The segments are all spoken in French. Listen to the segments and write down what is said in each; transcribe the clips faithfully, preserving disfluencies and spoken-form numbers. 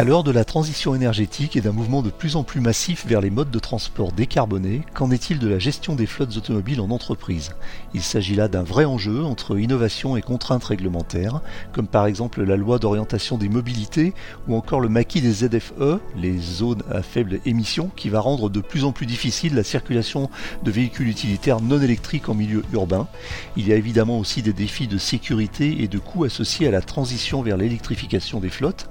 À l'heure de la transition énergétique et d'un mouvement de plus en plus massif vers les modes de transport décarbonés, qu'en est-il de la gestion des flottes automobiles en entreprise? Il s'agit là d'un vrai enjeu entre innovation et contraintes réglementaires, comme par exemple la loi d'orientation des mobilités ou encore le maquis des Z F E, les zones à faible émission, qui va rendre de plus en plus difficile la circulation de véhicules utilitaires non électriques en milieu urbain. Il y a évidemment aussi des défis de sécurité et de coûts associés à la transition vers l'électrification des flottes.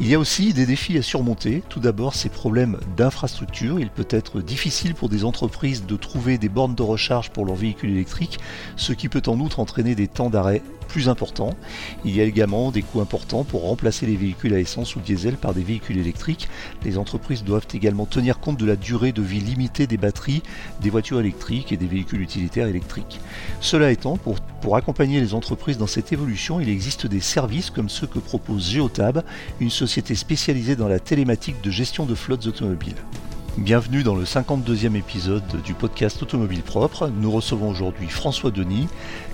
Il y a aussi des défis à surmonter. Tout d'abord, ces problèmes d'infrastructure. Il peut être difficile pour des entreprises de trouver des bornes de recharge pour leurs véhicules électriques, ce qui peut en outre entraîner des temps d'arrêt plus importants. Il y a également des coûts importants pour remplacer les véhicules à essence ou diesel par des véhicules électriques. Les entreprises doivent également tenir compte de la durée de vie limitée des batteries, des voitures électriques et des véhicules utilitaires électriques. Cela étant, pour, pour accompagner les entreprises dans cette évolution, il existe des services comme ceux que propose Geotab, une société Société spécialisée dans la télématique de gestion de flottes automobiles. Bienvenue dans le cinquante-deuxième épisode du podcast Automobile Propre. Nous recevons aujourd'hui François Denis,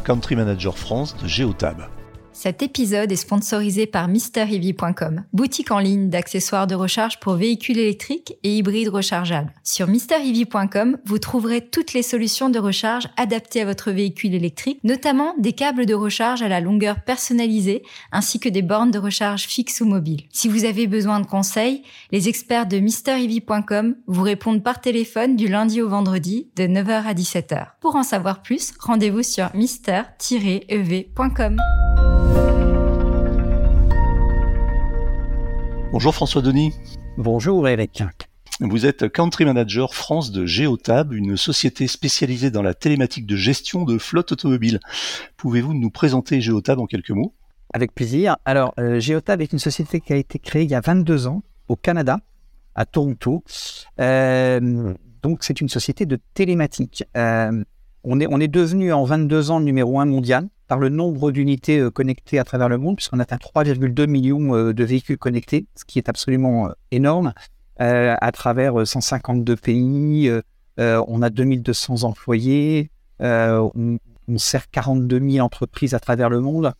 Country Manager France de Geotab. Cet épisode est sponsorisé par mister e v point com, boutique en ligne d'accessoires de recharge pour véhicules électriques et hybrides rechargeables. Sur mister e v point com, vous trouverez toutes les solutions de recharge adaptées à votre véhicule électrique, notamment des câbles de recharge à la longueur personnalisée, ainsi que des bornes de recharge fixes ou mobiles. Si vous avez besoin de conseils, les experts de mister e v point com vous répondent par téléphone du lundi au vendredi de neuf heures à dix-sept heures. Pour en savoir plus, rendez-vous sur mister tiret e v point com. Bonjour François Denis. Bonjour Eric. Vous êtes Country Manager France de Geotab, une société spécialisée dans la télématique de gestion de flotte automobile. Pouvez-vous nous présenter Geotab en quelques mots? Avec plaisir. Alors, euh, Geotab est une société qui a été créée il y a vingt-deux ans au Canada, à Toronto. Euh, donc, c'est une société de télématique. Euh, on est, on est devenu en vingt-deux ans le numéro un mondial par le nombre d'unités connectées à travers le monde, puisqu'on atteint trois virgule deux millions de véhicules connectés, ce qui est absolument énorme, euh, à travers cent cinquante-deux pays, euh, on a deux mille deux cents employés, euh, on, on sert quarante-deux mille entreprises à travers le monde.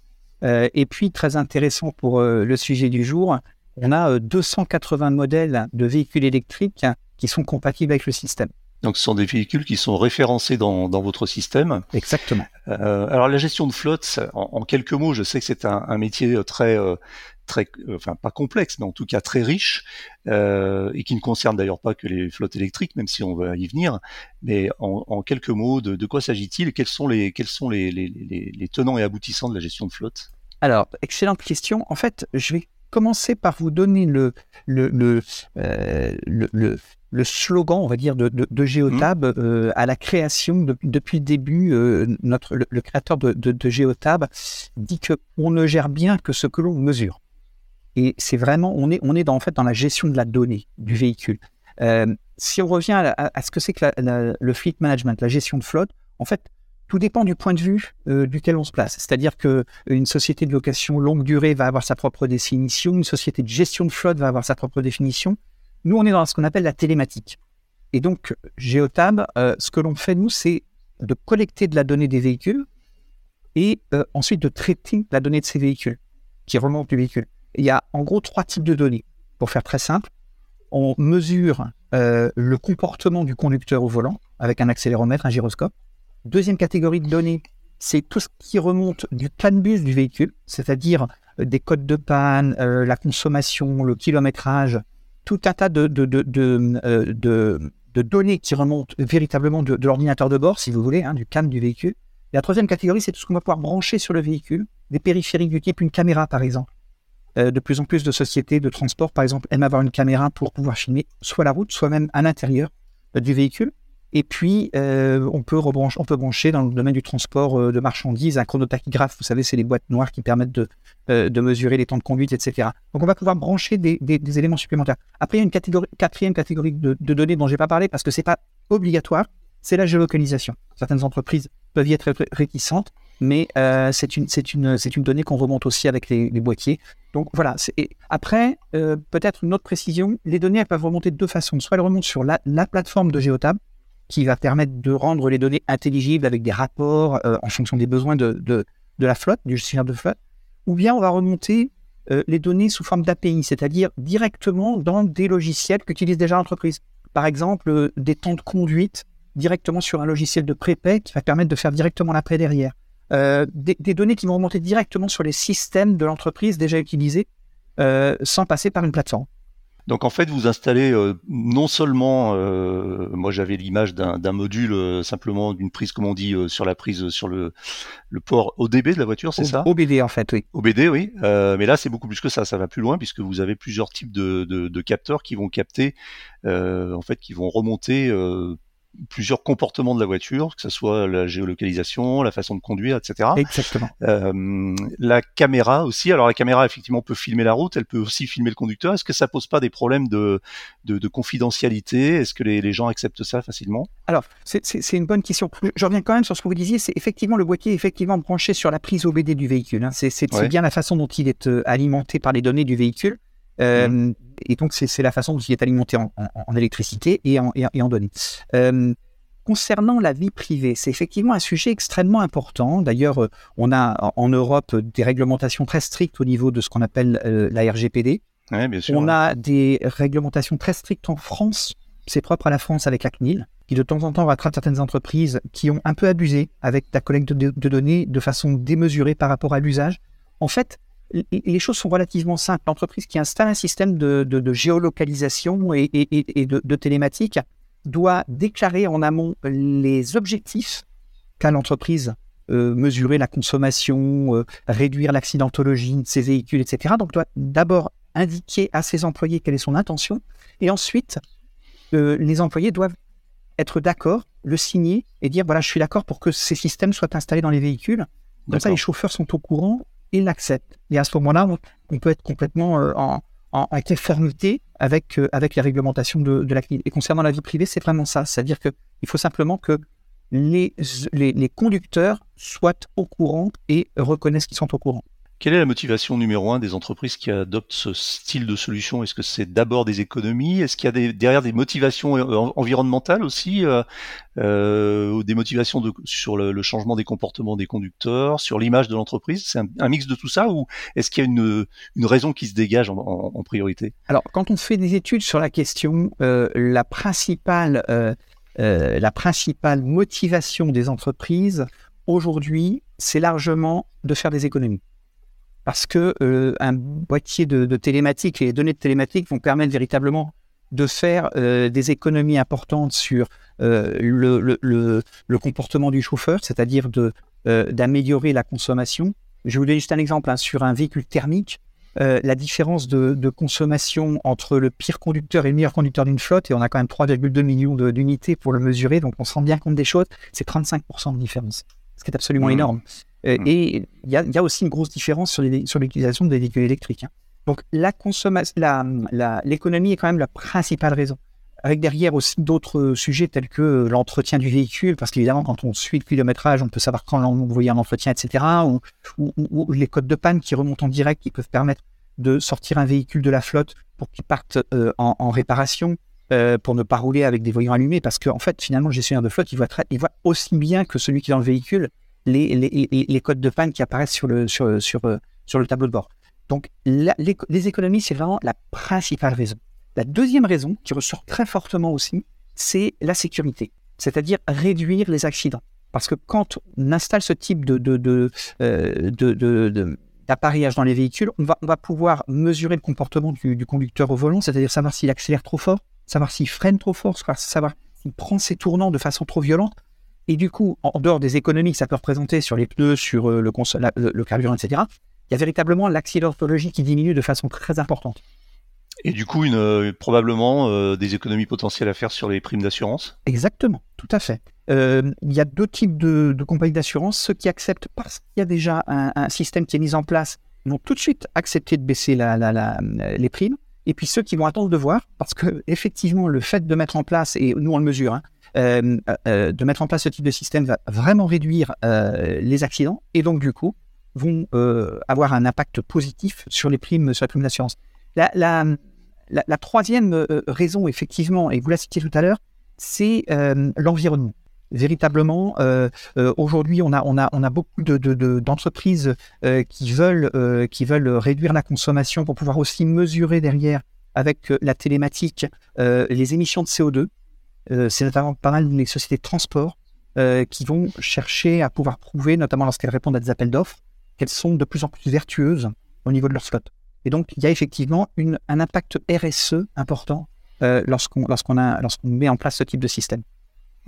Euh, et puis, très intéressant pour euh, le sujet du jour, on a euh, deux cent quatre-vingts modèles de véhicules électriques qui sont compatibles avec le système. Donc, ce sont des véhicules qui sont référencés dans, dans votre système. Exactement. Euh, alors, la gestion de flotte, en, en quelques mots, je sais que c'est un, un métier très, très, enfin pas complexe, mais en tout cas très riche, euh, et qui ne concerne d'ailleurs pas que les flottes électriques, même si on va y venir. Mais en, en quelques mots, de, de quoi s'agit-il? Quels sont les, quels sont les, les, les, les tenants et aboutissants de la gestion de flotte? Alors, excellente question. En fait, je vais commencer par vous donner le le le euh, le, le Le slogan, on va dire, de, de, de Geotab mmh. euh, à la création de, depuis le début, euh, notre, le, le créateur de, de, de Geotab dit que on ne gère bien que ce que l'on mesure. Et c'est vraiment, on est, on est dans, en fait dans la gestion de la donnée du véhicule. Euh, si on revient à, à, à ce que c'est que la, la, le fleet management, la gestion de flotte, en fait, tout dépend du point de vue euh, duquel on se place. C'est-à-dire qu'une société de location longue durée va avoir sa propre définition, une société de gestion de flotte va avoir sa propre définition. Nous, on est dans ce qu'on appelle la télématique. Et donc, Geotab, euh, ce que l'on fait, nous, c'est de collecter de la donnée des véhicules et euh, ensuite de traiter la donnée de ces véhicules qui remontent du véhicule. Il y a en gros trois types de données. Pour faire très simple, on mesure euh, le comportement du conducteur au volant avec un accéléromètre, un gyroscope. Deuxième catégorie de données, c'est tout ce qui remonte du C A N bus du véhicule, c'est-à-dire des codes de panne, euh, la consommation, le kilométrage, tout un tas de, de, de, de, euh, de, de données qui remontent véritablement de, de l'ordinateur de bord, si vous voulez, hein, du C A M du véhicule. Et la troisième catégorie, c'est tout ce qu'on va pouvoir brancher sur le véhicule, des périphériques du type une caméra, par exemple. Euh, de plus en plus de sociétés de transport, par exemple, aiment avoir une caméra pour pouvoir filmer soit la route, soit même à l'intérieur euh, du véhicule. Et puis, euh, on, peut rebrancher, on peut brancher dans le domaine du transport euh, de marchandises un chronotachygraphe. Vous savez, c'est les boîtes noires qui permettent de, euh, de mesurer les temps de conduite, et cetera. Donc, on va pouvoir brancher des, des, des éléments supplémentaires. Après, il y a une catégorie, quatrième catégorie de, de données dont je n'ai pas parlé parce que ce n'est pas obligatoire, c'est la géolocalisation. Certaines entreprises peuvent y être ré- réticentes, mais euh, c'est, une, c'est, une, c'est une donnée qu'on remonte aussi avec les, les boîtiers. Donc, voilà. C'est, et après, euh, peut-être une autre précision, les données elles peuvent remonter de deux façons. Soit elles remontent sur la, la plateforme de Geotab, qui va permettre de rendre les données intelligibles avec des rapports euh, en fonction des besoins de, de, de la flotte, du gestionnaire de flotte, ou bien on va remonter euh, les données sous forme d'A P I, c'est-à-dire directement dans des logiciels qu'utilise déjà l'entreprise. Par exemple, euh, des temps de conduite directement sur un logiciel de prépay qui va permettre de faire directement l'après derrière. Euh, des, des données qui vont remonter directement sur les systèmes de l'entreprise déjà utilisés, euh, sans passer par une plateforme. Donc en fait, vous installez euh, non seulement, euh, moi j'avais l'image d'un, d'un module euh, simplement d'une prise, comme on dit, euh, sur la prise, euh, sur le, le port O D B de la voiture, c'est o- ça O B D en fait, oui. O B D, oui. Euh, mais là, c'est beaucoup plus que ça, ça va plus loin puisque vous avez plusieurs types de, de, de capteurs qui vont capter, euh, en fait, qui vont remonter euh, plusieurs comportements de la voiture, que ce soit la géolocalisation, la façon de conduire, et cetera. Exactement. Euh, la caméra aussi. Alors la caméra, effectivement, peut filmer la route, elle peut aussi filmer le conducteur. Est-ce que ça pose pas des problèmes de, de, de confidentialité ? Est-ce que les, les gens acceptent ça facilement ? Alors, c'est, c'est, c'est une bonne question. Je, je reviens quand même sur ce que vous disiez, c'est effectivement le boîtier est effectivement branché sur la prise O B D du véhicule. Hein. C'est, c'est, ouais. c'est bien la façon dont il est euh, alimenté par les données du véhicule. Euh, mmh. Et donc, c'est, c'est la façon dont il est alimenté en, en, en électricité et en, et en données. Euh, concernant la vie privée, c'est effectivement un sujet extrêmement important. D'ailleurs, on a en Europe des réglementations très strictes au niveau de ce qu'on appelle euh, la R G P D. Ouais, bien sûr, on ouais. a des réglementations très strictes en France. C'est propre à la France avec la C N I L, qui de temps en temps rattrape certaines entreprises qui ont un peu abusé avec la collecte de, de données de façon démesurée par rapport à l'usage. En fait, les choses sont relativement simples. L'entreprise qui installe un système de, de, de géolocalisation et, et, et de, de télématique doit déclarer en amont les objectifs qu'a l'entreprise, euh, mesurer la consommation, euh, réduire l'accidentologie de ses véhicules, et cetera. Donc, doit d'abord indiquer à ses employés quelle est son intention. Et ensuite, euh, les employés doivent être d'accord, le signer et dire, voilà, je suis d'accord pour que ces systèmes soient installés dans les véhicules. Comme ça, les chauffeurs sont au courant. Il l'accepte. Et à ce moment-là, on peut être complètement euh, en, en conformité avec, euh, avec les réglementations de, de la C N I L. Et concernant la vie privée, c'est vraiment ça. C'est-à-dire qu'il faut simplement que les, les, les conducteurs soient au courant et reconnaissent qu'ils sont au courant. Quelle est la motivation numéro un des entreprises qui adoptent ce style de solution ? Est-ce que c'est d'abord des économies ? Est-ce qu'il y a des, derrière des motivations environnementales aussi, euh, euh, des motivations de, sur le, le changement des comportements des conducteurs, sur l'image de l'entreprise ? C'est un, un mix de tout ça ou est-ce qu'il y a une, une raison qui se dégage en, en, en priorité ? Alors, quand on fait des études sur la question, euh, la principale, euh, euh, la principale motivation des entreprises aujourd'hui, c'est largement de faire des économies. Parce que euh, un boîtier de, de télématique et les données de télématique vont permettre véritablement de faire euh, des économies importantes sur euh, le, le, le, le comportement du chauffeur, c'est-à-dire de, euh, d'améliorer la consommation. Je vous donne juste un exemple hein, sur un véhicule thermique. Euh, la différence de, de consommation entre le pire conducteur et le meilleur conducteur d'une flotte, et on a quand même trois virgule deux millions de, d'unités pour le mesurer, donc on se rend bien compte des choses, c'est trente-cinq pour cent de différence, ce qui est absolument mmh. énorme. Et il y, y a aussi une grosse différence sur, les, sur l'utilisation des véhicules électriques. Hein. Donc, la consommation, la, la, l'économie est quand même la principale raison. Avec derrière aussi d'autres sujets tels que l'entretien du véhicule, parce qu'évidemment, quand on suit le kilométrage, on peut savoir quand l'envoyer en entretien, et cetera. Ou, ou, ou, ou les codes de panne qui remontent en direct, qui peuvent permettre de sortir un véhicule de la flotte pour qu'il parte euh, en, en réparation, euh, pour ne pas rouler avec des voyants allumés. Parce qu'en en fait, finalement, le gestionnaire de flotte, il voit, très, il voit aussi bien que celui qui est dans le véhicule Les, les, les codes de panne qui apparaissent sur le, sur, sur, sur le tableau de bord. Donc, la, les, les économies, c'est vraiment la principale raison. La deuxième raison, qui ressort très fortement aussi, c'est la sécurité, c'est-à-dire réduire les accidents. Parce que quand on installe ce type de, de, de, euh, de, de, de, d'appareillage dans les véhicules, on va, on va pouvoir mesurer le comportement du, du conducteur au volant, c'est-à-dire savoir s'il accélère trop fort, savoir s'il freine trop fort, savoir s'il prend ses tournants de façon trop violente. Et du coup, en dehors des économies que ça peut représenter sur les pneus, sur le, cons- la, le carburant, et cetera, il y a véritablement l'accidentologie qui diminue de façon très importante. Et du coup, une, euh, probablement euh, des économies potentielles à faire sur les primes d'assurance ? Exactement, tout à fait. Euh, il y a deux types de, de compagnies d'assurance. Ceux qui acceptent, parce qu'il y a déjà un, un système qui est mis en place, vont tout de suite accepter de baisser la, la, la, les primes. Et puis ceux qui vont attendre de voir, parce qu'effectivement, le fait de mettre en place, et nous on le mesure, hein, Euh, euh, de mettre en place ce type de système va vraiment réduire euh, les accidents et donc du coup vont euh, avoir un impact positif sur les primes, sur la prime d'assurance. La, la, la, la troisième euh, raison effectivement, et vous la citiez tout à l'heure, c'est euh, l'environnement. Véritablement, euh, euh, aujourd'hui, on a, on a, on a beaucoup de, de, de, d'entreprises euh, qui veulent, euh, qui veulent réduire la consommation pour pouvoir aussi mesurer derrière, avec euh, la télématique, euh, les émissions de C O deux. Euh, c'est notamment pas mal les sociétés de transport euh, qui vont chercher à pouvoir prouver, notamment lorsqu'elles répondent à des appels d'offres, qu'elles sont de plus en plus vertueuses au niveau de leur flotte. Et donc, il y a effectivement une, un impact R S E important euh, lorsqu'on, lorsqu'on, a, lorsqu'on met en place ce type de système.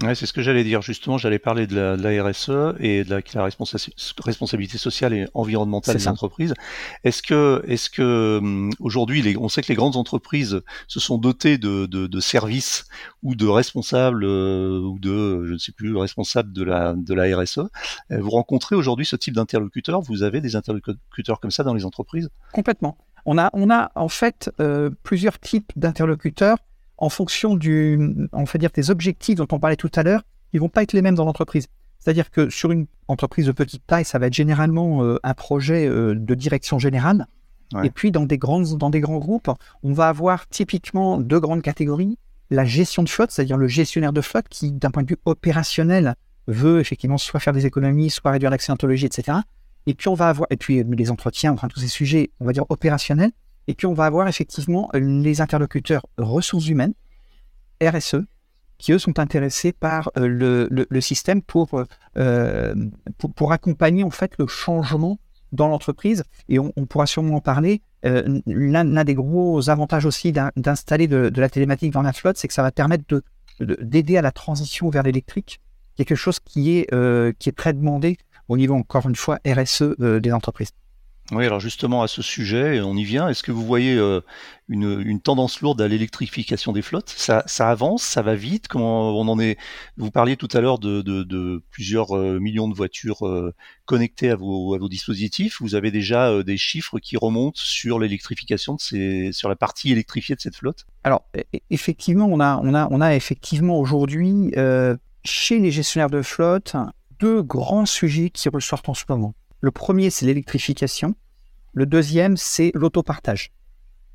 Ouais, c'est ce que j'allais dire justement, j'allais parler de la, de la R S E et de la, de la responsa- responsabilité sociale et environnementale des entreprises. Est-ce que, est-ce que aujourd'hui, les, on sait que les grandes entreprises se sont dotées de, de, de services ou de responsables euh, ou de, je ne sais plus, responsables de la, de la R S E. Vous rencontrez aujourd'hui ce type d'interlocuteurs? Vous avez des interlocuteurs comme ça dans les entreprises? Complètement. On a, on a en fait euh, plusieurs types d'interlocuteurs. En fonction du, on va dire, des objectifs dont on parlait tout à l'heure, ils ne vont pas être les mêmes dans l'entreprise. C'est-à-dire que sur une entreprise de petite taille, ça va être généralement euh, un projet euh, de direction générale. Ouais. Et puis, dans des, grandes, dans des grands groupes, on va avoir typiquement deux grandes catégories. La gestion de flotte, c'est-à-dire le gestionnaire de flotte qui, d'un point de vue opérationnel, veut effectivement soit faire des économies, soit réduire l'accidentologie, et cetera. Et puis, on va avoir, et puis les entretiens, enfin tous ces sujets, on va dire opérationnels. Et puis, on va avoir effectivement les interlocuteurs ressources humaines, R S E, qui, eux, sont intéressés par le, le, le système pour, euh, pour, pour accompagner, en fait, le changement dans l'entreprise. Et on, on pourra sûrement en parler. Euh, l'un, l'un des gros avantages aussi d'in, d'installer de, de la télématique dans la flotte, c'est que ça va permettre de, de, d'aider à la transition vers l'électrique, quelque chose qui est, euh, qui est très demandé au niveau, encore une fois, R S E euh, des entreprises. Oui, alors justement à ce sujet, on y vient. Est-ce que vous voyez euh, une, une tendance lourde à l'électrification des flottes? Ça, ça avance, ça va vite. Comment on en est? Vous parliez tout à l'heure de, de, de plusieurs millions de voitures euh, connectées à vos, à vos dispositifs. Vous avez déjà euh, des chiffres qui remontent sur l'électrification de ces, sur la partie électrifiée de cette flotte? Alors effectivement, on a, on a, on a effectivement aujourd'hui euh, chez les gestionnaires de flotte deux grands sujets qui ressortent en ce moment. Le premier, c'est l'électrification. Le deuxième, c'est l'autopartage.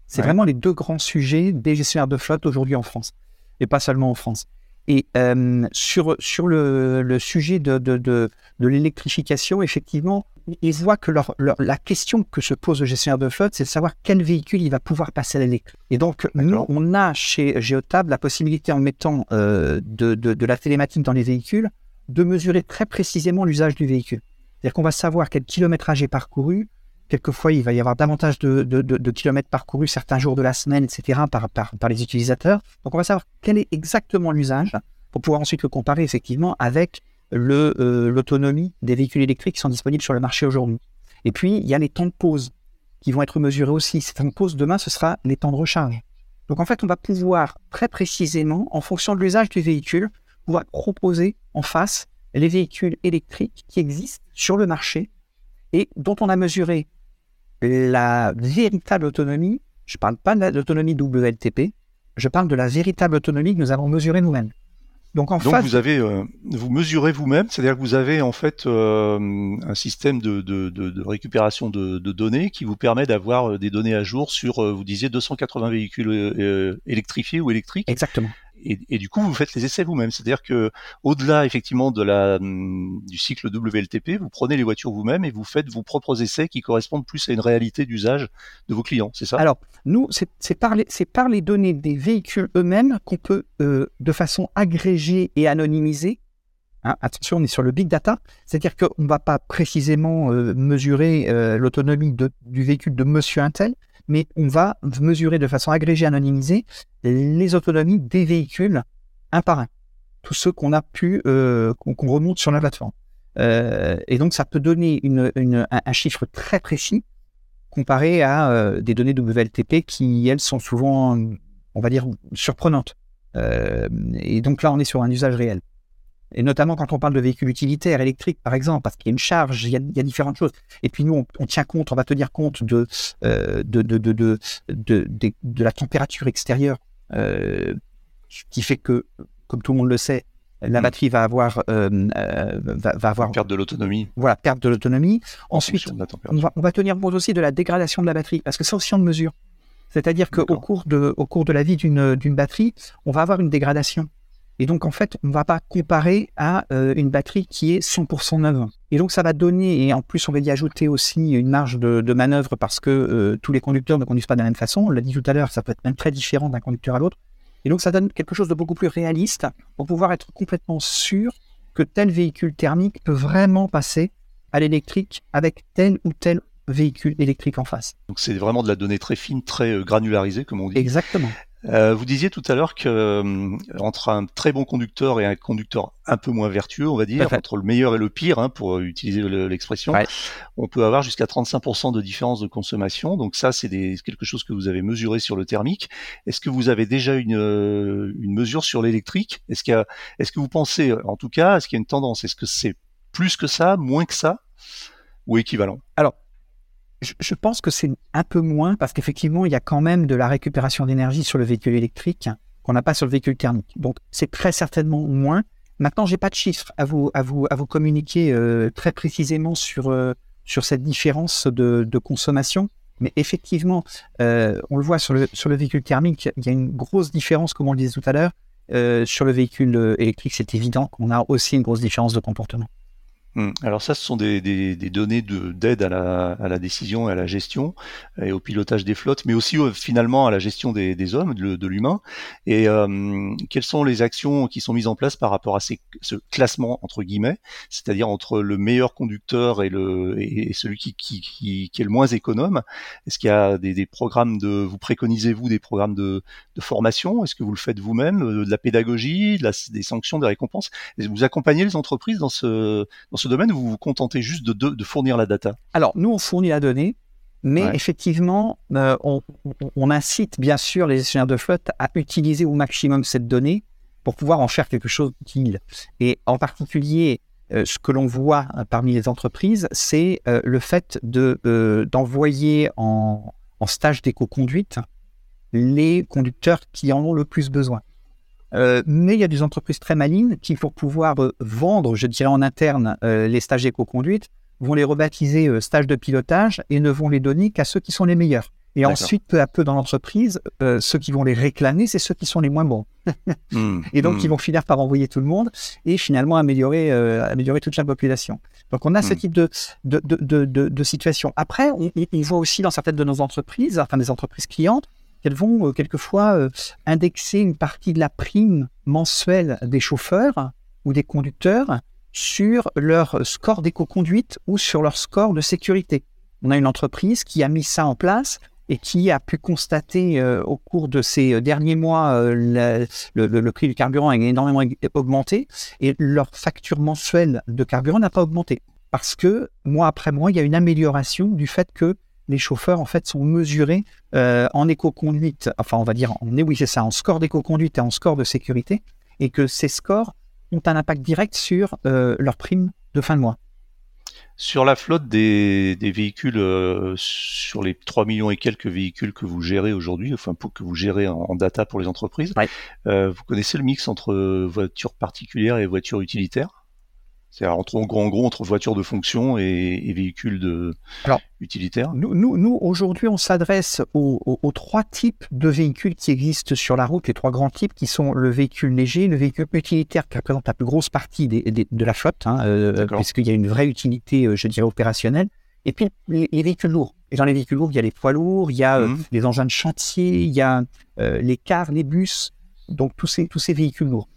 C'est ouais. vraiment les deux grands sujets des gestionnaires de flotte aujourd'hui en France, et pas seulement en France. Et euh, sur, sur le, le sujet de, de, de, de l'électrification, effectivement, ils voient que leur, leur, la question que se pose le gestionnaire de flotte, c'est de savoir quel véhicule il va pouvoir passer à l'électrique. Et donc, D'accord. nous, on a chez Geotab la possibilité, en mettant euh, de, de, de la télématique dans les véhicules, de mesurer très précisément l'usage du véhicule. C'est-à-dire qu'on va savoir quel kilométrage est parcouru. Quelquefois, il va y avoir davantage de, de, de, de kilomètres parcourus certains jours de la semaine, et cetera, par, par, par les utilisateurs. Donc, on va savoir quel est exactement l'usage pour pouvoir ensuite le comparer effectivement avec le, euh, l'autonomie des véhicules électriques qui sont disponibles sur le marché aujourd'hui. Et puis, il y a les temps de pause qui vont être mesurés aussi. Ces temps de pause, demain, ce sera les temps de recharge. Donc, en fait, on va pouvoir très précisément, en fonction de l'usage du véhicule, pouvoir proposer en face les véhicules électriques qui existent sur le marché et dont on a mesuré la véritable autonomie. Je ne parle pas de l'autonomie W L T P, je parle de la véritable autonomie que nous avons mesurée nous-mêmes. Donc, en Donc face... vous, avez, euh, vous mesurez vous-même, c'est-à-dire que vous avez en fait euh, un système de, de, de, de récupération de, de données qui vous permet d'avoir des données à jour sur, vous disiez, deux cent quatre-vingts véhicules euh, électrifiés ou électriques. Exactement. Et, et du coup, vous faites les essais vous-même. C'est-à-dire que, au-delà effectivement de la du cycle W L T P, vous prenez les voitures vous-même et vous faites vos propres essais qui correspondent plus à une réalité d'usage de vos clients. C'est ça ? Alors, nous, c'est, c'est, par les, c'est par les données des véhicules eux-mêmes qu'on peut, euh, de façon agrégée et anonymisée. Hein, attention, on est sur le big data. C'est-à-dire qu'on ne va pas précisément euh, mesurer euh, l'autonomie de, du véhicule de Monsieur Intel, mais on va mesurer de façon agrégée, anonymisée, les autonomies des véhicules un par un. Tous ceux qu'on a pu, euh, qu'on, qu'on remonte sur la plateforme. Euh, et donc, ça peut donner une, une, un, un chiffre très précis comparé à euh, des données W L T P qui, elles, sont souvent, on va dire, surprenantes. Euh, et donc là, on est sur un usage réel. Et notamment quand on parle de véhicules utilitaires, électriques par exemple, parce qu'il y a une charge, il y a, il y a différentes choses. Et puis nous, on, on tient compte, on va tenir compte de, euh, de, de, de, de, de, de, de la température extérieure, euh, qui fait que, comme tout le monde le sait, la batterie va avoir... Euh, euh, va, va avoir perte de l'autonomie. Voilà, perte de l'autonomie. En Ensuite, de la on, va, on va tenir compte aussi de la dégradation de la batterie, parce que ça aussi on le mesure. C'est-à-dire qu'au cours de, au cours de la vie d'une, d'une batterie, on va avoir une dégradation. Et donc, en fait, on ne va pas comparer à euh, une batterie qui est cent pour cent neuve. Et donc, ça va donner, et en plus, on va y ajouter aussi une marge de, de manœuvre parce que euh, tous les conducteurs ne conduisent pas de la même façon. On l'a dit tout à l'heure, ça peut être même très différent d'un conducteur à l'autre. Et donc, ça donne quelque chose de beaucoup plus réaliste pour pouvoir être complètement sûr que tel véhicule thermique peut vraiment passer à l'électrique avec tel ou tel véhicule électrique en face. Donc, c'est vraiment de la donnée très fine, très granularisée, comme on dit. Exactement. Euh, vous disiez tout à l'heure que euh, entre un très bon conducteur et un conducteur un peu moins vertueux, on va dire, Perfect. entre le meilleur et le pire, hein, pour utiliser le, l'expression, ouais. on peut avoir jusqu'à trente-cinq pour cent de différence de consommation. Donc ça, c'est des, quelque chose que vous avez mesuré sur le thermique. Est-ce que vous avez déjà une, une mesure sur l'électrique ? Est-ce qu'il y a, est-ce que vous pensez, en tout cas, est-ce qu'il y a une tendance ? Est-ce que c'est plus que ça, moins que ça, ou équivalent ? Alors, je pense que c'est un peu moins parce qu'effectivement, il y a quand même de la récupération d'énergie sur le véhicule électrique qu'on n'a pas sur le véhicule thermique. Donc, c'est très certainement moins. Maintenant, j'ai pas de chiffres à vous à vous à vous communiquer euh, très précisément sur euh, sur cette différence de, de consommation. Mais effectivement, euh, on le voit sur le sur le véhicule thermique, il y a une grosse différence, comme on le disait tout à l'heure, euh, sur le véhicule électrique. C'est évident qu'on a aussi une grosse différence de comportement. Alors ça, ce sont des, des, des données de, d'aide à la, à la décision, à la gestion et au pilotage des flottes, mais aussi euh, finalement à la gestion des, des hommes, de, de l'humain. Et euh, quelles sont les actions qui sont mises en place par rapport à ces, ce classement entre guillemets, c'est-à-dire entre le meilleur conducteur et, le, et, et celui qui, qui, qui, qui est le moins économe? Est-ce qu'il y a des, des programmes de, vous préconisez-vous des programmes de, de formation? Est-ce que vous le faites vous-même, de la pédagogie, de la, des sanctions, des récompenses? Vous accompagnez les entreprises dans ce dans ce domaine, vous vous contentez juste de, de, de fournir la data? Alors, nous, on fournit la donnée, mais ouais. effectivement, euh, on, on incite bien sûr les gestionnaires de flotte à utiliser au maximum cette donnée pour pouvoir en faire quelque chose d'utile. Et en particulier, euh, ce que l'on voit euh, parmi les entreprises, c'est euh, le fait de, euh, d'envoyer en, en stage d'éco-conduite les conducteurs qui en ont le plus besoin. Euh, mais il y a des entreprises très malines qui, pour pouvoir euh, vendre, je dirais en interne, euh, les stages éco-conduite, vont les rebaptiser euh, stages de pilotage et ne vont les donner qu'à ceux qui sont les meilleurs. Et D'accord. ensuite, peu à peu dans l'entreprise, euh, ceux qui vont les réclamer, c'est ceux qui sont les moins bons. mmh, et donc, mmh. ils vont finir par envoyer tout le monde et finalement améliorer, euh, améliorer toute la population. Donc, on a mmh. ce type de, de, de, de, de, de situation. Après, on, on voit aussi dans certaines de nos entreprises, enfin des entreprises clientes, qu'elles vont euh, quelquefois euh, indexer une partie de la prime mensuelle des chauffeurs ou des conducteurs sur leur score d'éco-conduite ou sur leur score de sécurité. On a une entreprise qui a mis ça en place et qui a pu constater euh, au cours de ces derniers mois, euh, la, le, le prix du carburant a énormément augmenté et leur facture mensuelle de carburant n'a pas augmenté. Parce que mois après mois, il y a une amélioration du fait que les chauffeurs, en fait, sont mesurés euh, en éco-conduite, enfin, on va dire, en, oui, c'est ça, en score d'éco-conduite et en score de sécurité, et que ces scores ont un impact direct sur euh, leur prime de fin de mois. Sur la flotte des, des véhicules, euh, sur les trois millions et quelques véhicules que vous gérez aujourd'hui, enfin, pour, que vous gérez en, en data pour les entreprises, ouais. euh, vous connaissez le mix entre voitures particulières et voitures utilitaires ? C'est-à-dire entre, en, gros, en gros entre voitures de fonction et, et véhicules de, Alors, utilitaires. Nous, nous, nous, aujourd'hui, on s'adresse aux, aux, aux trois types de véhicules qui existent sur la route, les trois grands types qui sont le véhicule léger, le véhicule utilitaire qui représente la plus grosse partie des, des, de la flotte, hein, euh, puisqu'il y a une vraie utilité, je dirais, opérationnelle. Et puis les, les véhicules lourds. Et dans les véhicules lourds, il y a les poids lourds, il y a mmh. euh, les engins de chantier, il y a euh, les cars, les bus, donc tous ces, tous ces véhicules lourds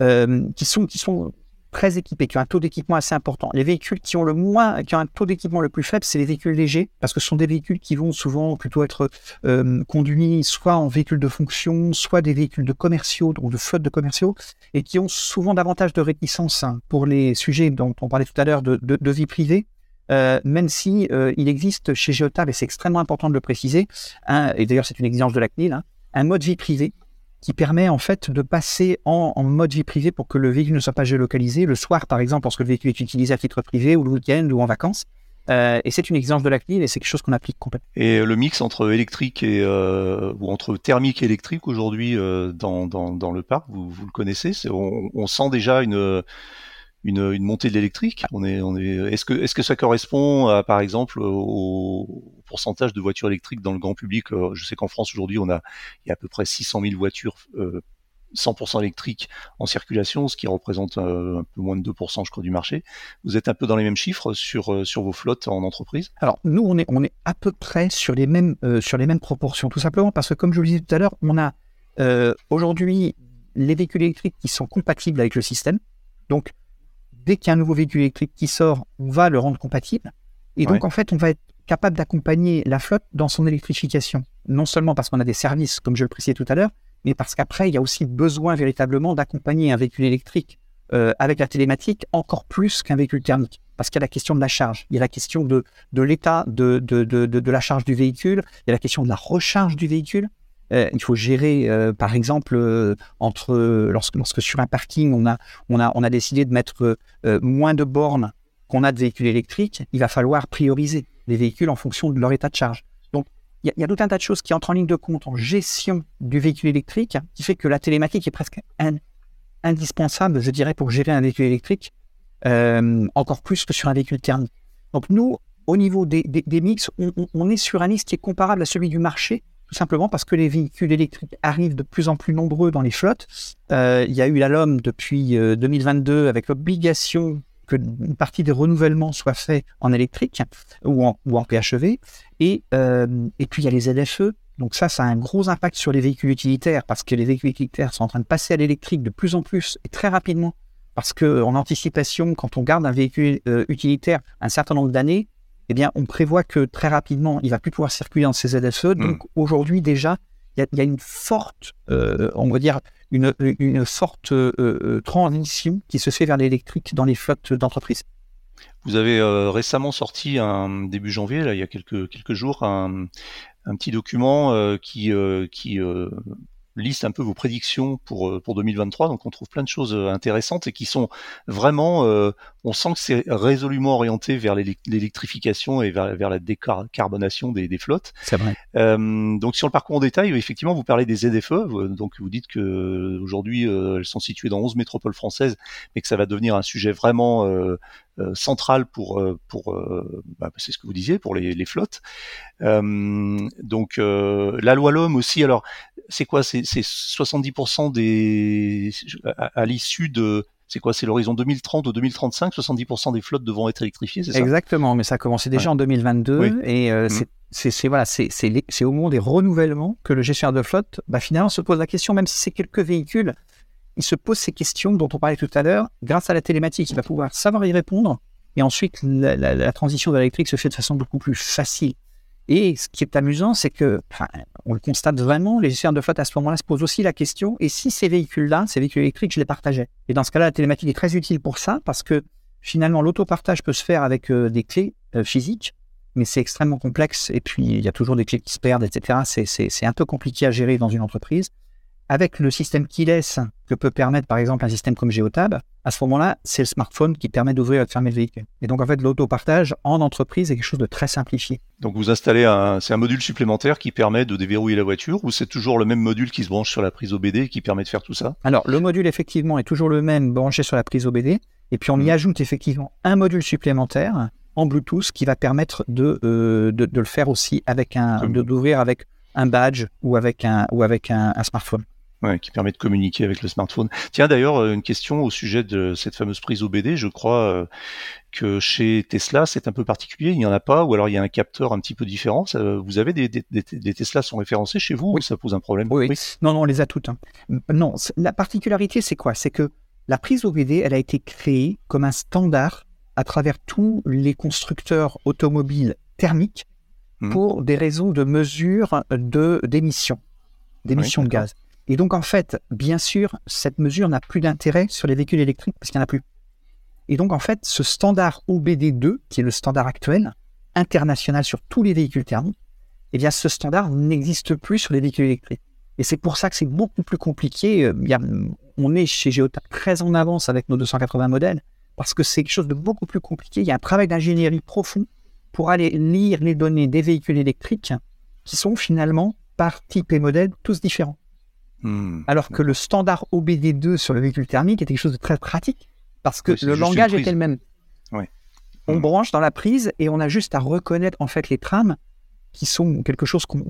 euh, qui sont... Qui sont très équipés, qui ont un taux d'équipement assez important. Les véhicules qui ont le moins, qui ont un taux d'équipement le plus faible, c'est les véhicules légers, parce que ce sont des véhicules qui vont souvent plutôt être euh, conduits soit en véhicules de fonction, soit des véhicules de commerciaux, donc de flotte de commerciaux, et qui ont souvent davantage de réticence hein, pour les sujets dont on parlait tout à l'heure de, de, de vie privée, euh, même si euh, il existe chez Geotab, et c'est extrêmement important de le préciser, hein, et d'ailleurs c'est une exigence de la C N I L, hein, un mode vie privée, qui permet en fait de passer en, en mode vie privée pour que le véhicule ne soit pas géolocalisé, le soir par exemple, lorsque le véhicule est utilisé à titre privé, ou le week-end, ou en vacances. Euh, et c'est une exigence de la C N I L et c'est quelque chose qu'on applique complètement. Et le mix entre électrique et euh, ou entre thermique et électrique aujourd'hui euh, dans, dans, dans le parc, vous, vous le connaissez, c'est, on, on sent déjà une... Une, une montée de l'électrique. On est, on est. Est-ce que, est-ce que ça correspond, à, par exemple, au pourcentage de voitures électriques dans le grand public ? Je sais qu'en France aujourd'hui, on a, il y a à peu près six cent mille voitures euh, cent pour cent électrique en circulation, ce qui représente euh, un peu moins de deux pour cent je crois du marché. Vous êtes un peu dans les mêmes chiffres sur euh, sur vos flottes en entreprise? Alors nous on est on est à peu près sur les mêmes euh, sur les mêmes proportions, tout simplement parce que comme je vous le disais tout à l'heure, on a euh, aujourd'hui les véhicules électriques qui sont compatibles avec le système. Donc dès qu'il y a un nouveau véhicule électrique qui sort, on va le rendre compatible et donc ouais. en fait on va être capable d'accompagner la flotte dans son électrification, non seulement parce qu'on a des services comme je le précisais tout à l'heure, mais parce qu'après, il y a aussi besoin véritablement d'accompagner un véhicule électrique euh, avec la télématique encore plus qu'un véhicule thermique. Parce qu'il y a la question de la charge, il y a la question de, de l'état de, de, de, de la charge du véhicule, il y a la question de la recharge du véhicule. Euh, il faut gérer, euh, par exemple, euh, entre, lorsque, lorsque sur un parking, on a, on a, on a décidé de mettre euh, moins de bornes qu'on a de véhicules électriques, il va falloir prioriser les véhicules en fonction de leur état de charge. Il y, a, il y a tout un tas de choses qui entrent en ligne de compte en gestion du véhicule électrique, hein, qui fait que la télématique est presque in, indispensable, je dirais, pour gérer un véhicule électrique, euh, encore plus que sur un véhicule thermique. Donc nous, au niveau des, des, des mix, on, on est sur un mix qui est comparable à celui du marché, tout simplement parce que les véhicules électriques arrivent de plus en plus nombreux dans les flottes. Euh, il y a eu la L O M depuis euh, deux mille vingt-deux, avec l'obligation que une partie des renouvellements soit fait en électrique ou en, ou en P H E V. Et, euh, et puis, il y a les Z F E. Donc ça, ça a un gros impact sur les véhicules utilitaires parce que les véhicules utilitaires sont en train de passer à l'électrique de plus en plus et très rapidement parce qu'en anticipation, quand on garde un véhicule euh, utilitaire un certain nombre d'années, eh bien, on prévoit que très rapidement, il ne va plus pouvoir circuler dans ces Z F E. Donc, mmh. aujourd'hui, déjà, il y, y a une forte, euh, on va dire, Une, une forte euh, transition qui se fait vers l'électrique dans les flottes d'entreprises. Vous avez euh, récemment sorti, un, début janvier, là, il y a quelques, quelques jours, un, un petit document euh, qui, euh, qui euh, liste un peu vos prédictions pour, pour deux mille vingt-trois. Donc on trouve plein de choses intéressantes et qui sont vraiment, euh, on sent que c'est résolument orienté vers l'électrification et vers, vers la décarbonation des, des flottes. C'est vrai. Euh, donc sur le parcours en détail, effectivement, vous parlez des Z F E. Donc vous dites que aujourd'hui euh, elles sont situées dans onze métropoles françaises, mais que ça va devenir un sujet vraiment euh, euh, central pour, euh, pour euh, bah, c'est ce que vous disiez, pour les, les flottes. Euh, donc euh, la loi L O M aussi. Alors c'est quoi, c'est, c'est soixante-dix pour cent des à, à l'issue de, c'est quoi, c'est l'horizon deux mille trente ou deux mille trente-cinq, soixante-dix pour cent des flottes devront être électrifiées, c'est ça? Exactement, mais ça a commencé déjà ouais. en deux mille vingt-deux oui. et euh, mmh. c'est, c'est, c'est, voilà, c'est, c'est, les, c'est au moment des renouvellements que le gestionnaire de flotte, bah, finalement, se pose la question, même si c'est quelques véhicules, il se pose ces questions dont on parlait tout à l'heure, grâce à la télématique, il va pouvoir savoir y répondre et ensuite la, la, la transition de l'électrique se fait de façon beaucoup plus facile. Et ce qui est amusant, c'est que, enfin, on le constate vraiment, les gestionnaires de flotte à ce moment-là se posent aussi la question, et si ces véhicules-là, ces véhicules électriques, je les partageais? Et dans ce cas-là, la télématique est très utile pour ça, parce que finalement, l'autopartage peut se faire avec euh, des clés euh, physiques, mais c'est extrêmement complexe, et puis il y a toujours des clés qui se perdent, et cetera. C'est, c'est, c'est un peu compliqué à gérer dans une entreprise. Avec le système keyless que peut permettre, par exemple, un système comme Geotab, à ce moment-là, c'est le smartphone qui permet d'ouvrir et de fermer le véhicule. Et donc, en fait, l'autopartage en entreprise est quelque chose de très simplifié. Donc, vous installez un, c'est un module supplémentaire qui permet de déverrouiller la voiture, ou c'est toujours le même module qui se branche sur la prise O B D et qui permet de faire tout ça? Alors, le module, effectivement, est toujours le même, branché sur la prise O B D. Et puis, on y ajoute, effectivement, un module supplémentaire en Bluetooth qui va permettre de, euh, de, de le faire aussi avec un, de, d'ouvrir avec un badge ou avec un, ou avec un, un smartphone. Ouais, qui permet de communiquer avec le smartphone. Tiens, d'ailleurs, une question au sujet de cette fameuse prise O B D. Je crois que chez Tesla, c'est un peu particulier. Il n'y en a pas, ou alors il y a un capteur un petit peu différent. Ça, vous avez des, des, des, des Tesla sont référencés chez vous, oui. ou ça pose un problème? Oui, oui. Non, non, on les a toutes. Hein. Non, la particularité, c'est quoi? C'est que la prise O B D, elle a été créée comme un standard à travers tous les constructeurs automobiles thermiques mmh. pour des raisons de mesure de, d'émissions, d'émissions oui, de gaz. Et donc, en fait, bien sûr, cette mesure n'a plus d'intérêt sur les véhicules électriques parce qu'il n'y en a plus. Et donc, en fait, ce standard O B D deux, qui est le standard actuel, international sur tous les véhicules thermiques, eh bien, ce standard n'existe plus sur les véhicules électriques. Et c'est pour ça que c'est beaucoup plus compliqué. Il y a, on est chez Geotab très en avance avec nos deux cent quatre-vingts modèles parce que c'est quelque chose de beaucoup plus compliqué. Il y a un travail d'ingénierie profond pour aller lire les données des véhicules électriques qui sont finalement, par type et modèle, tous différents. Alors que le standard O B D deux sur le véhicule thermique était quelque chose de très pratique parce que oui, le langage était le même. Oui. On mmh. branche dans la prise et on a juste à reconnaître en fait les trames qui sont quelque chose qu'on,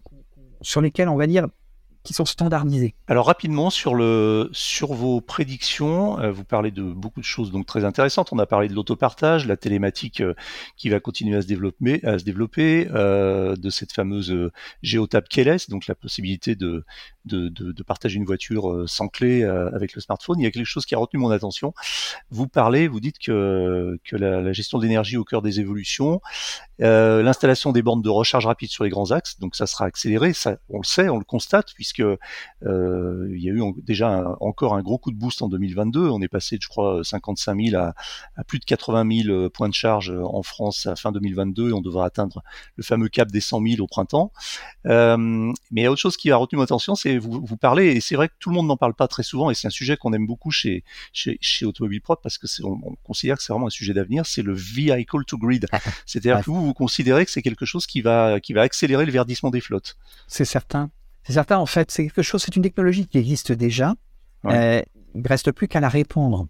sur lesquelles on va dire qui sont standardisés. Alors rapidement, sur, le, sur vos prédictions, euh, vous parlez de beaucoup de choses donc très intéressantes. On a parlé de l'autopartage, la télématique euh, qui va continuer à se développer, à se développer euh, de cette fameuse euh, Geotab keyless, donc la possibilité de, de, de, de partager une voiture euh, sans clé euh, avec le smartphone. Il y a quelque chose qui a retenu mon attention. Vous parlez, vous dites que, que la, la gestion d'énergie au cœur des évolutions, euh, l'installation des bornes de recharge rapide sur les grands axes, donc ça sera accéléré, ça, on le sait, on le constate, puisque puisque euh, il y a eu en, déjà un, encore un gros coup de boost en deux mille vingt-deux. On est passé, je crois, cinquante-cinq mille à, à plus de quatre-vingt mille points de charge en France à fin deux mille vingt-deux, et on devra atteindre le fameux cap des cent mille au printemps. Euh, mais il y a autre chose qui a retenu mon attention, c'est vous, vous parlez, et c'est vrai que tout le monde n'en parle pas très souvent, et c'est un sujet qu'on aime beaucoup chez, chez, chez Automobile Propre, parce que c'est, on, on considère que c'est vraiment un sujet d'avenir, c'est le vehicle to grid. C'est-à-dire ouais. que vous, vous considérez que c'est quelque chose qui va, qui va accélérer le verdissement des flottes. C'est certain. C'est certain, en fait, c'est quelque chose, c'est une technologie qui existe déjà. Ouais. Euh, il ne reste plus qu'à la répandre.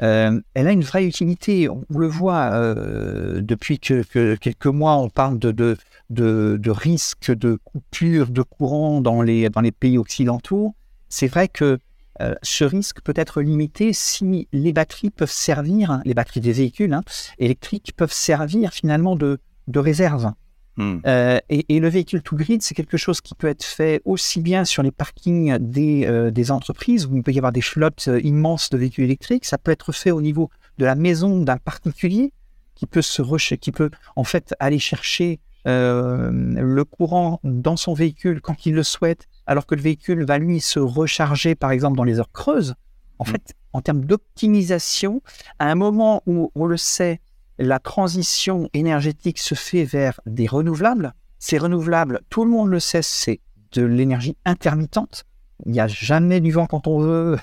Euh, elle a une vraie utilité. On, on le voit euh, depuis que, que quelques mois, on parle de, de, de, de risque de coupure de courant dans les, dans les pays occidentaux. C'est vrai que euh, ce risque peut être limité si les batteries peuvent servir, hein, les batteries des véhicules hein, électriques peuvent servir finalement de, de réserve. Mmh. Euh, et, et le véhicule to grid, c'est quelque chose qui peut être fait aussi bien sur les parkings des, euh, des entreprises, où il peut y avoir des flottes euh, immenses de véhicules électriques. Ça peut être fait au niveau de la maison d'un particulier qui peut se recher- qui peut en fait aller chercher euh, le courant dans son véhicule quand il le souhaite, alors que le véhicule va lui se recharger par exemple dans les heures creuses. En mmh. fait, en termes d'optimisation, à un moment où on le sait, la transition énergétique se fait vers des renouvelables. Ces renouvelables, tout le monde le sait, c'est de l'énergie intermittente. Il n'y a jamais du vent quand on veut,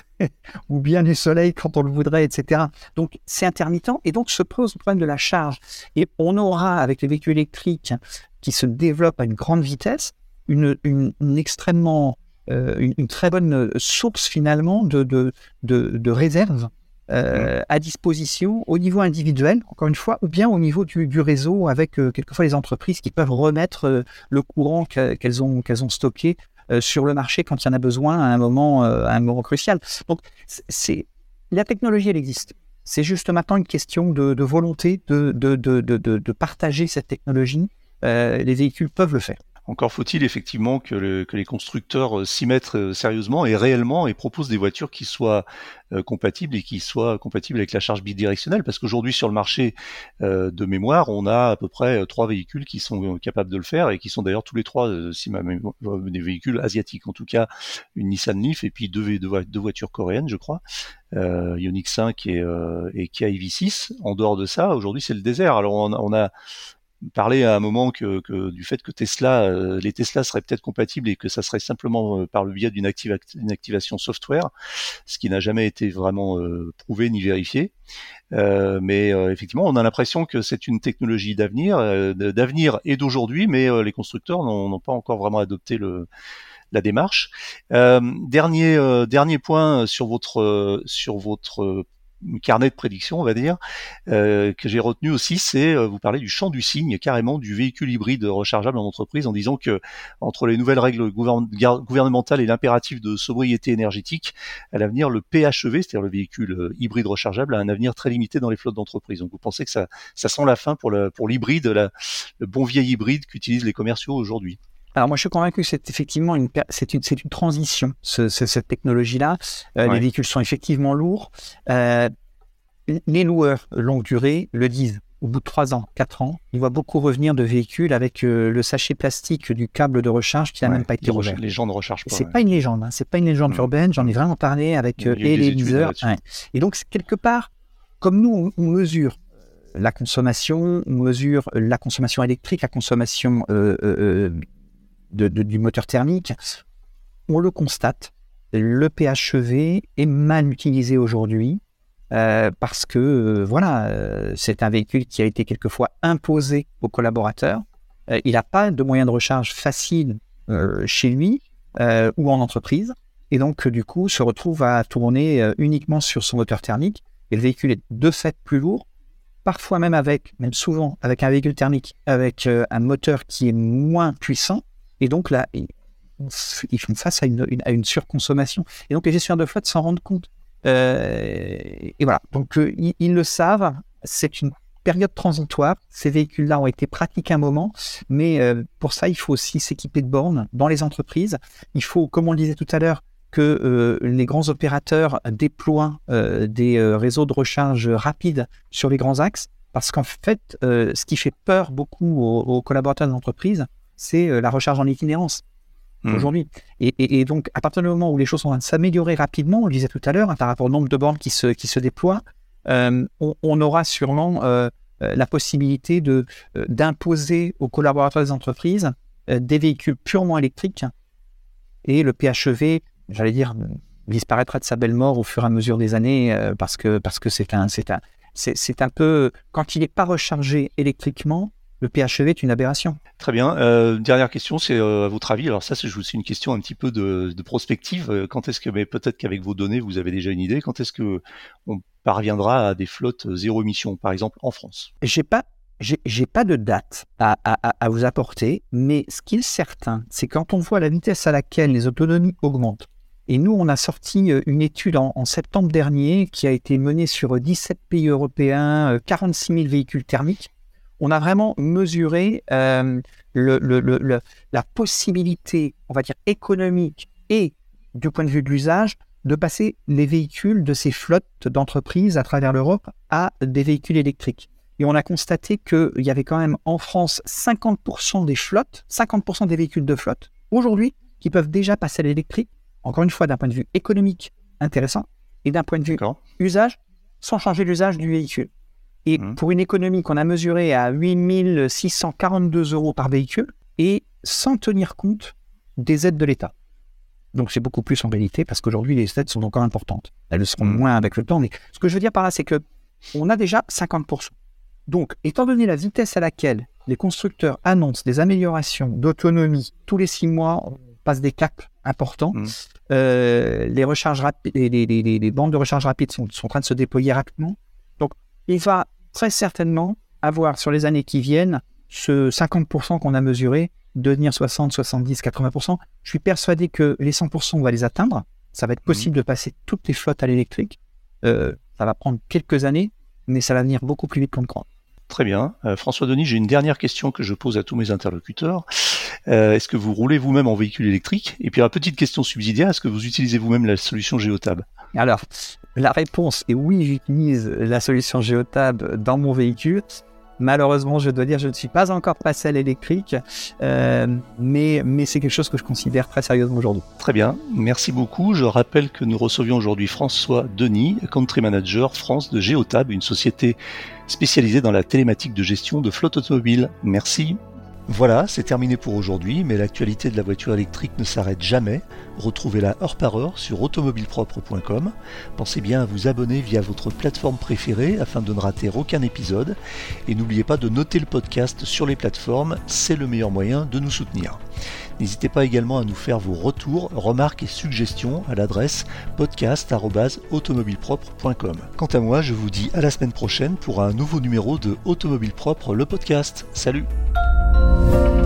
ou bien du soleil quand on le voudrait, et cetera. Donc, c'est intermittent, et donc se pose le problème de la charge. Et on aura, avec les véhicules électriques qui se développent à une grande vitesse, une, une, une extrêmement, euh, une, une très bonne source, finalement, de, de, de, de réserve. Euh, à disposition au niveau individuel, encore une fois, ou bien au niveau du, du réseau avec euh, quelquefois les entreprises qui peuvent remettre euh, le courant que, qu'elles ont, qu'elles ont stocké euh, sur le marché quand il y en a besoin à un moment, euh, à un moment crucial. Donc, c'est, la technologie, elle existe. C'est juste maintenant une question de, de volonté de, de, de, de, de, de partager cette technologie. Euh, les véhicules peuvent le faire. Encore faut-il effectivement que, le, que les constructeurs s'y mettent sérieusement et réellement et proposent des voitures qui soient euh, compatibles et qui soient compatibles avec la charge bidirectionnelle, parce qu'aujourd'hui sur le marché euh, de mémoire, on a à peu près trois véhicules qui sont capables de le faire et qui sont d'ailleurs tous les trois, euh, si ma mémoire, des véhicules asiatiques, en tout cas une Nissan Leaf et puis deux, deux, deux voitures coréennes, je crois. Euh, Ioniq cinq et, euh, et Kia E V six. En dehors de ça, aujourd'hui c'est le désert. Alors on, on a parler à un moment que, que du fait que Tesla, euh, les Tesla seraient peut-être compatibles et que ça serait simplement euh, par le biais d'une, activa- d'une activation software, ce qui n'a jamais été vraiment euh, prouvé ni vérifié. Euh, mais euh, effectivement, on a l'impression que c'est une technologie d'avenir, euh, d'avenir et d'aujourd'hui, mais euh, les constructeurs n'ont, n'ont pas encore vraiment adopté le, la démarche. Euh, dernier euh, dernier point sur votre euh, sur votre carnet de prédictions, on va dire, euh, que j'ai retenu aussi, c'est, euh, vous parlez du champ du signe, carrément du véhicule hybride rechargeable en entreprise, en disant que entre les nouvelles règles gouvern- gouvernementales et l'impératif de sobriété énergétique, à l'avenir, le P H E V, c'est-à-dire le véhicule hybride rechargeable, a un avenir très limité dans les flottes d'entreprises. Donc, vous pensez que ça, ça sent la fin pour, la, pour l'hybride, la, le bon vieil hybride qu'utilisent les commerciaux aujourd'hui? Alors moi, je suis convaincu que c'est effectivement une, c'est une, c'est une transition, ce, ce, cette technologie-là. Euh, ouais. Les véhicules sont effectivement lourds. Euh, les loueurs longue durée le disent. Au bout de trois ans, quatre ans, ils voient beaucoup revenir de véhicules avec euh, le sachet plastique du câble de recharge qui n'a ouais, même pas été rechargé. Les gens ne rechargent pas. C'est ouais. pas une légende. Hein, c'est pas une légende mmh. urbaine. J'en ai vraiment parlé avec euh, et les viseurs. Ouais. Et donc quelque part, comme nous, on, on mesure la consommation, on mesure la consommation électrique, la consommation euh, euh, De, de, du moteur thermique, on le constate, le P H E V est mal utilisé aujourd'hui euh, parce que euh, voilà, euh, c'est un véhicule qui a été quelquefois imposé aux collaborateurs. Euh, il n'a pas de moyen de recharge facile euh, chez lui euh, ou en entreprise, et donc euh, du coup se retrouve à tourner euh, uniquement sur son moteur thermique, et le véhicule est de fait plus lourd. Parfois même avec, même souvent avec un véhicule thermique, avec euh, un moteur qui est moins puissant. Et donc là, ils font face à une, une, à une surconsommation. Et donc, les gestionnaires de flotte s'en rendent compte. Euh, et voilà. Donc, euh, ils, ils le savent. C'est une période transitoire. Ces véhicules-là ont été pratiques un moment, mais euh, pour ça, il faut aussi s'équiper de bornes dans les entreprises. Il faut, comme on le disait tout à l'heure, que euh, les grands opérateurs déploient euh, des euh, réseaux de recharge rapides sur les grands axes, parce qu'en fait, euh, ce qui fait peur beaucoup aux, aux collaborateurs de l'entreprise, c'est euh, la recharge en itinérance mmh. aujourd'hui. Et, et, et donc, à partir du moment où les choses sont en train de s'améliorer rapidement, on le disait tout à l'heure, hein, par rapport au nombre de bornes qui se, qui se déploient, euh, on, on aura sûrement euh, la possibilité de, euh, d'imposer aux collaborateurs des entreprises euh, des véhicules purement électriques, et le P H E V, j'allais dire, disparaîtra de sa belle mort au fur et à mesure des années, euh, parce que, parce que c'est, un, c'est, un, c'est, c'est un peu... Quand il n'est pas rechargé électriquement, le P H E V est une aberration. Très bien. Euh, dernière question, c'est euh, à votre avis, alors ça c'est, c'est une question un petit peu de, de prospective. Quand est-ce que, mais peut-être qu'avec vos données, vous avez déjà une idée, quand est-ce qu'on parviendra à des flottes zéro émission, par exemple en France ? J'ai pas, j'ai, j'ai pas de date à, à, à vous apporter, mais ce qui est certain, c'est quand on voit la vitesse à laquelle les autonomies augmentent. Et nous, on a sorti une étude en, en septembre dernier qui a été menée sur dix-sept pays européens, quarante-six mille véhicules thermiques. On a vraiment mesuré euh, le, le, le, le, la possibilité, on va dire, économique et du point de vue de l'usage, de passer les véhicules de ces flottes d'entreprises à travers l'Europe à des véhicules électriques. Et on a constaté qu'il y avait quand même en France cinquante pour cent des flottes, cinquante pour cent des véhicules de flotte, aujourd'hui, qui peuvent déjà passer à l'électrique. Encore une fois, d'un point de vue économique, intéressant, et d'un point de vue D'accord. usage, sans changer l'usage du véhicule. Et mmh. pour une économie qu'on a mesurée à huit mille six cent quarante-deux euros par véhicule, et sans tenir compte des aides de l'État. Donc, c'est beaucoup plus en réalité, parce qu'aujourd'hui, les aides sont encore importantes. Elles le seront moins avec le temps. Mais ce que je veux dire par là, c'est qu'on a déjà cinquante pour cent. Donc, étant donné la vitesse à laquelle les constructeurs annoncent des améliorations d'autonomie tous les six mois, on passe des caps importants. Mmh. Euh, les, recharges rapi- les, les, les, les bandes de recharge rapide sont, sont en train de se déployer rapidement. Donc, il va très certainement avoir sur les années qui viennent ce cinquante pour cent qu'on a mesuré devenir soixante, soixante-dix, quatre-vingts pour cent. Je suis persuadé que les cent pour cent, on va les atteindre. Ça va être possible mmh. de passer toutes les flottes à l'électrique. Euh, ça va prendre quelques années, mais ça va venir beaucoup plus vite qu'on le croit. Très bien. Euh, François Denis, j'ai une dernière question que je pose à tous mes interlocuteurs. Euh, est-ce que vous roulez vous-même en véhicule électrique ? Et puis, la petite question subsidiaire, est-ce que vous utilisez vous-même la solution Geotab ? Alors, la réponse est oui, j'utilise la solution Geotab dans mon véhicule. Malheureusement, je dois dire, je ne suis pas encore passé à l'électrique, euh, mais, mais c'est quelque chose que je considère très sérieusement aujourd'hui. Très bien, merci beaucoup. Je rappelle que nous recevions aujourd'hui François Denis, Country Manager France de Geotab, une société spécialisée dans la télématique de gestion de flotte automobile. Merci. Voilà, c'est terminé pour aujourd'hui, mais l'actualité de la voiture électrique ne s'arrête jamais. Retrouvez-la heure par heure sur automobile propre point com. Pensez bien à vous abonner via votre plateforme préférée afin de ne rater aucun épisode. Et n'oubliez pas de noter le podcast sur les plateformes, c'est le meilleur moyen de nous soutenir. N'hésitez pas également à nous faire vos retours, remarques et suggestions à l'adresse podcast arobase automobile propre point com. Quant à moi, je vous dis à la semaine prochaine pour un nouveau numéro de Automobile Propre, le podcast. Salut ! Thank you.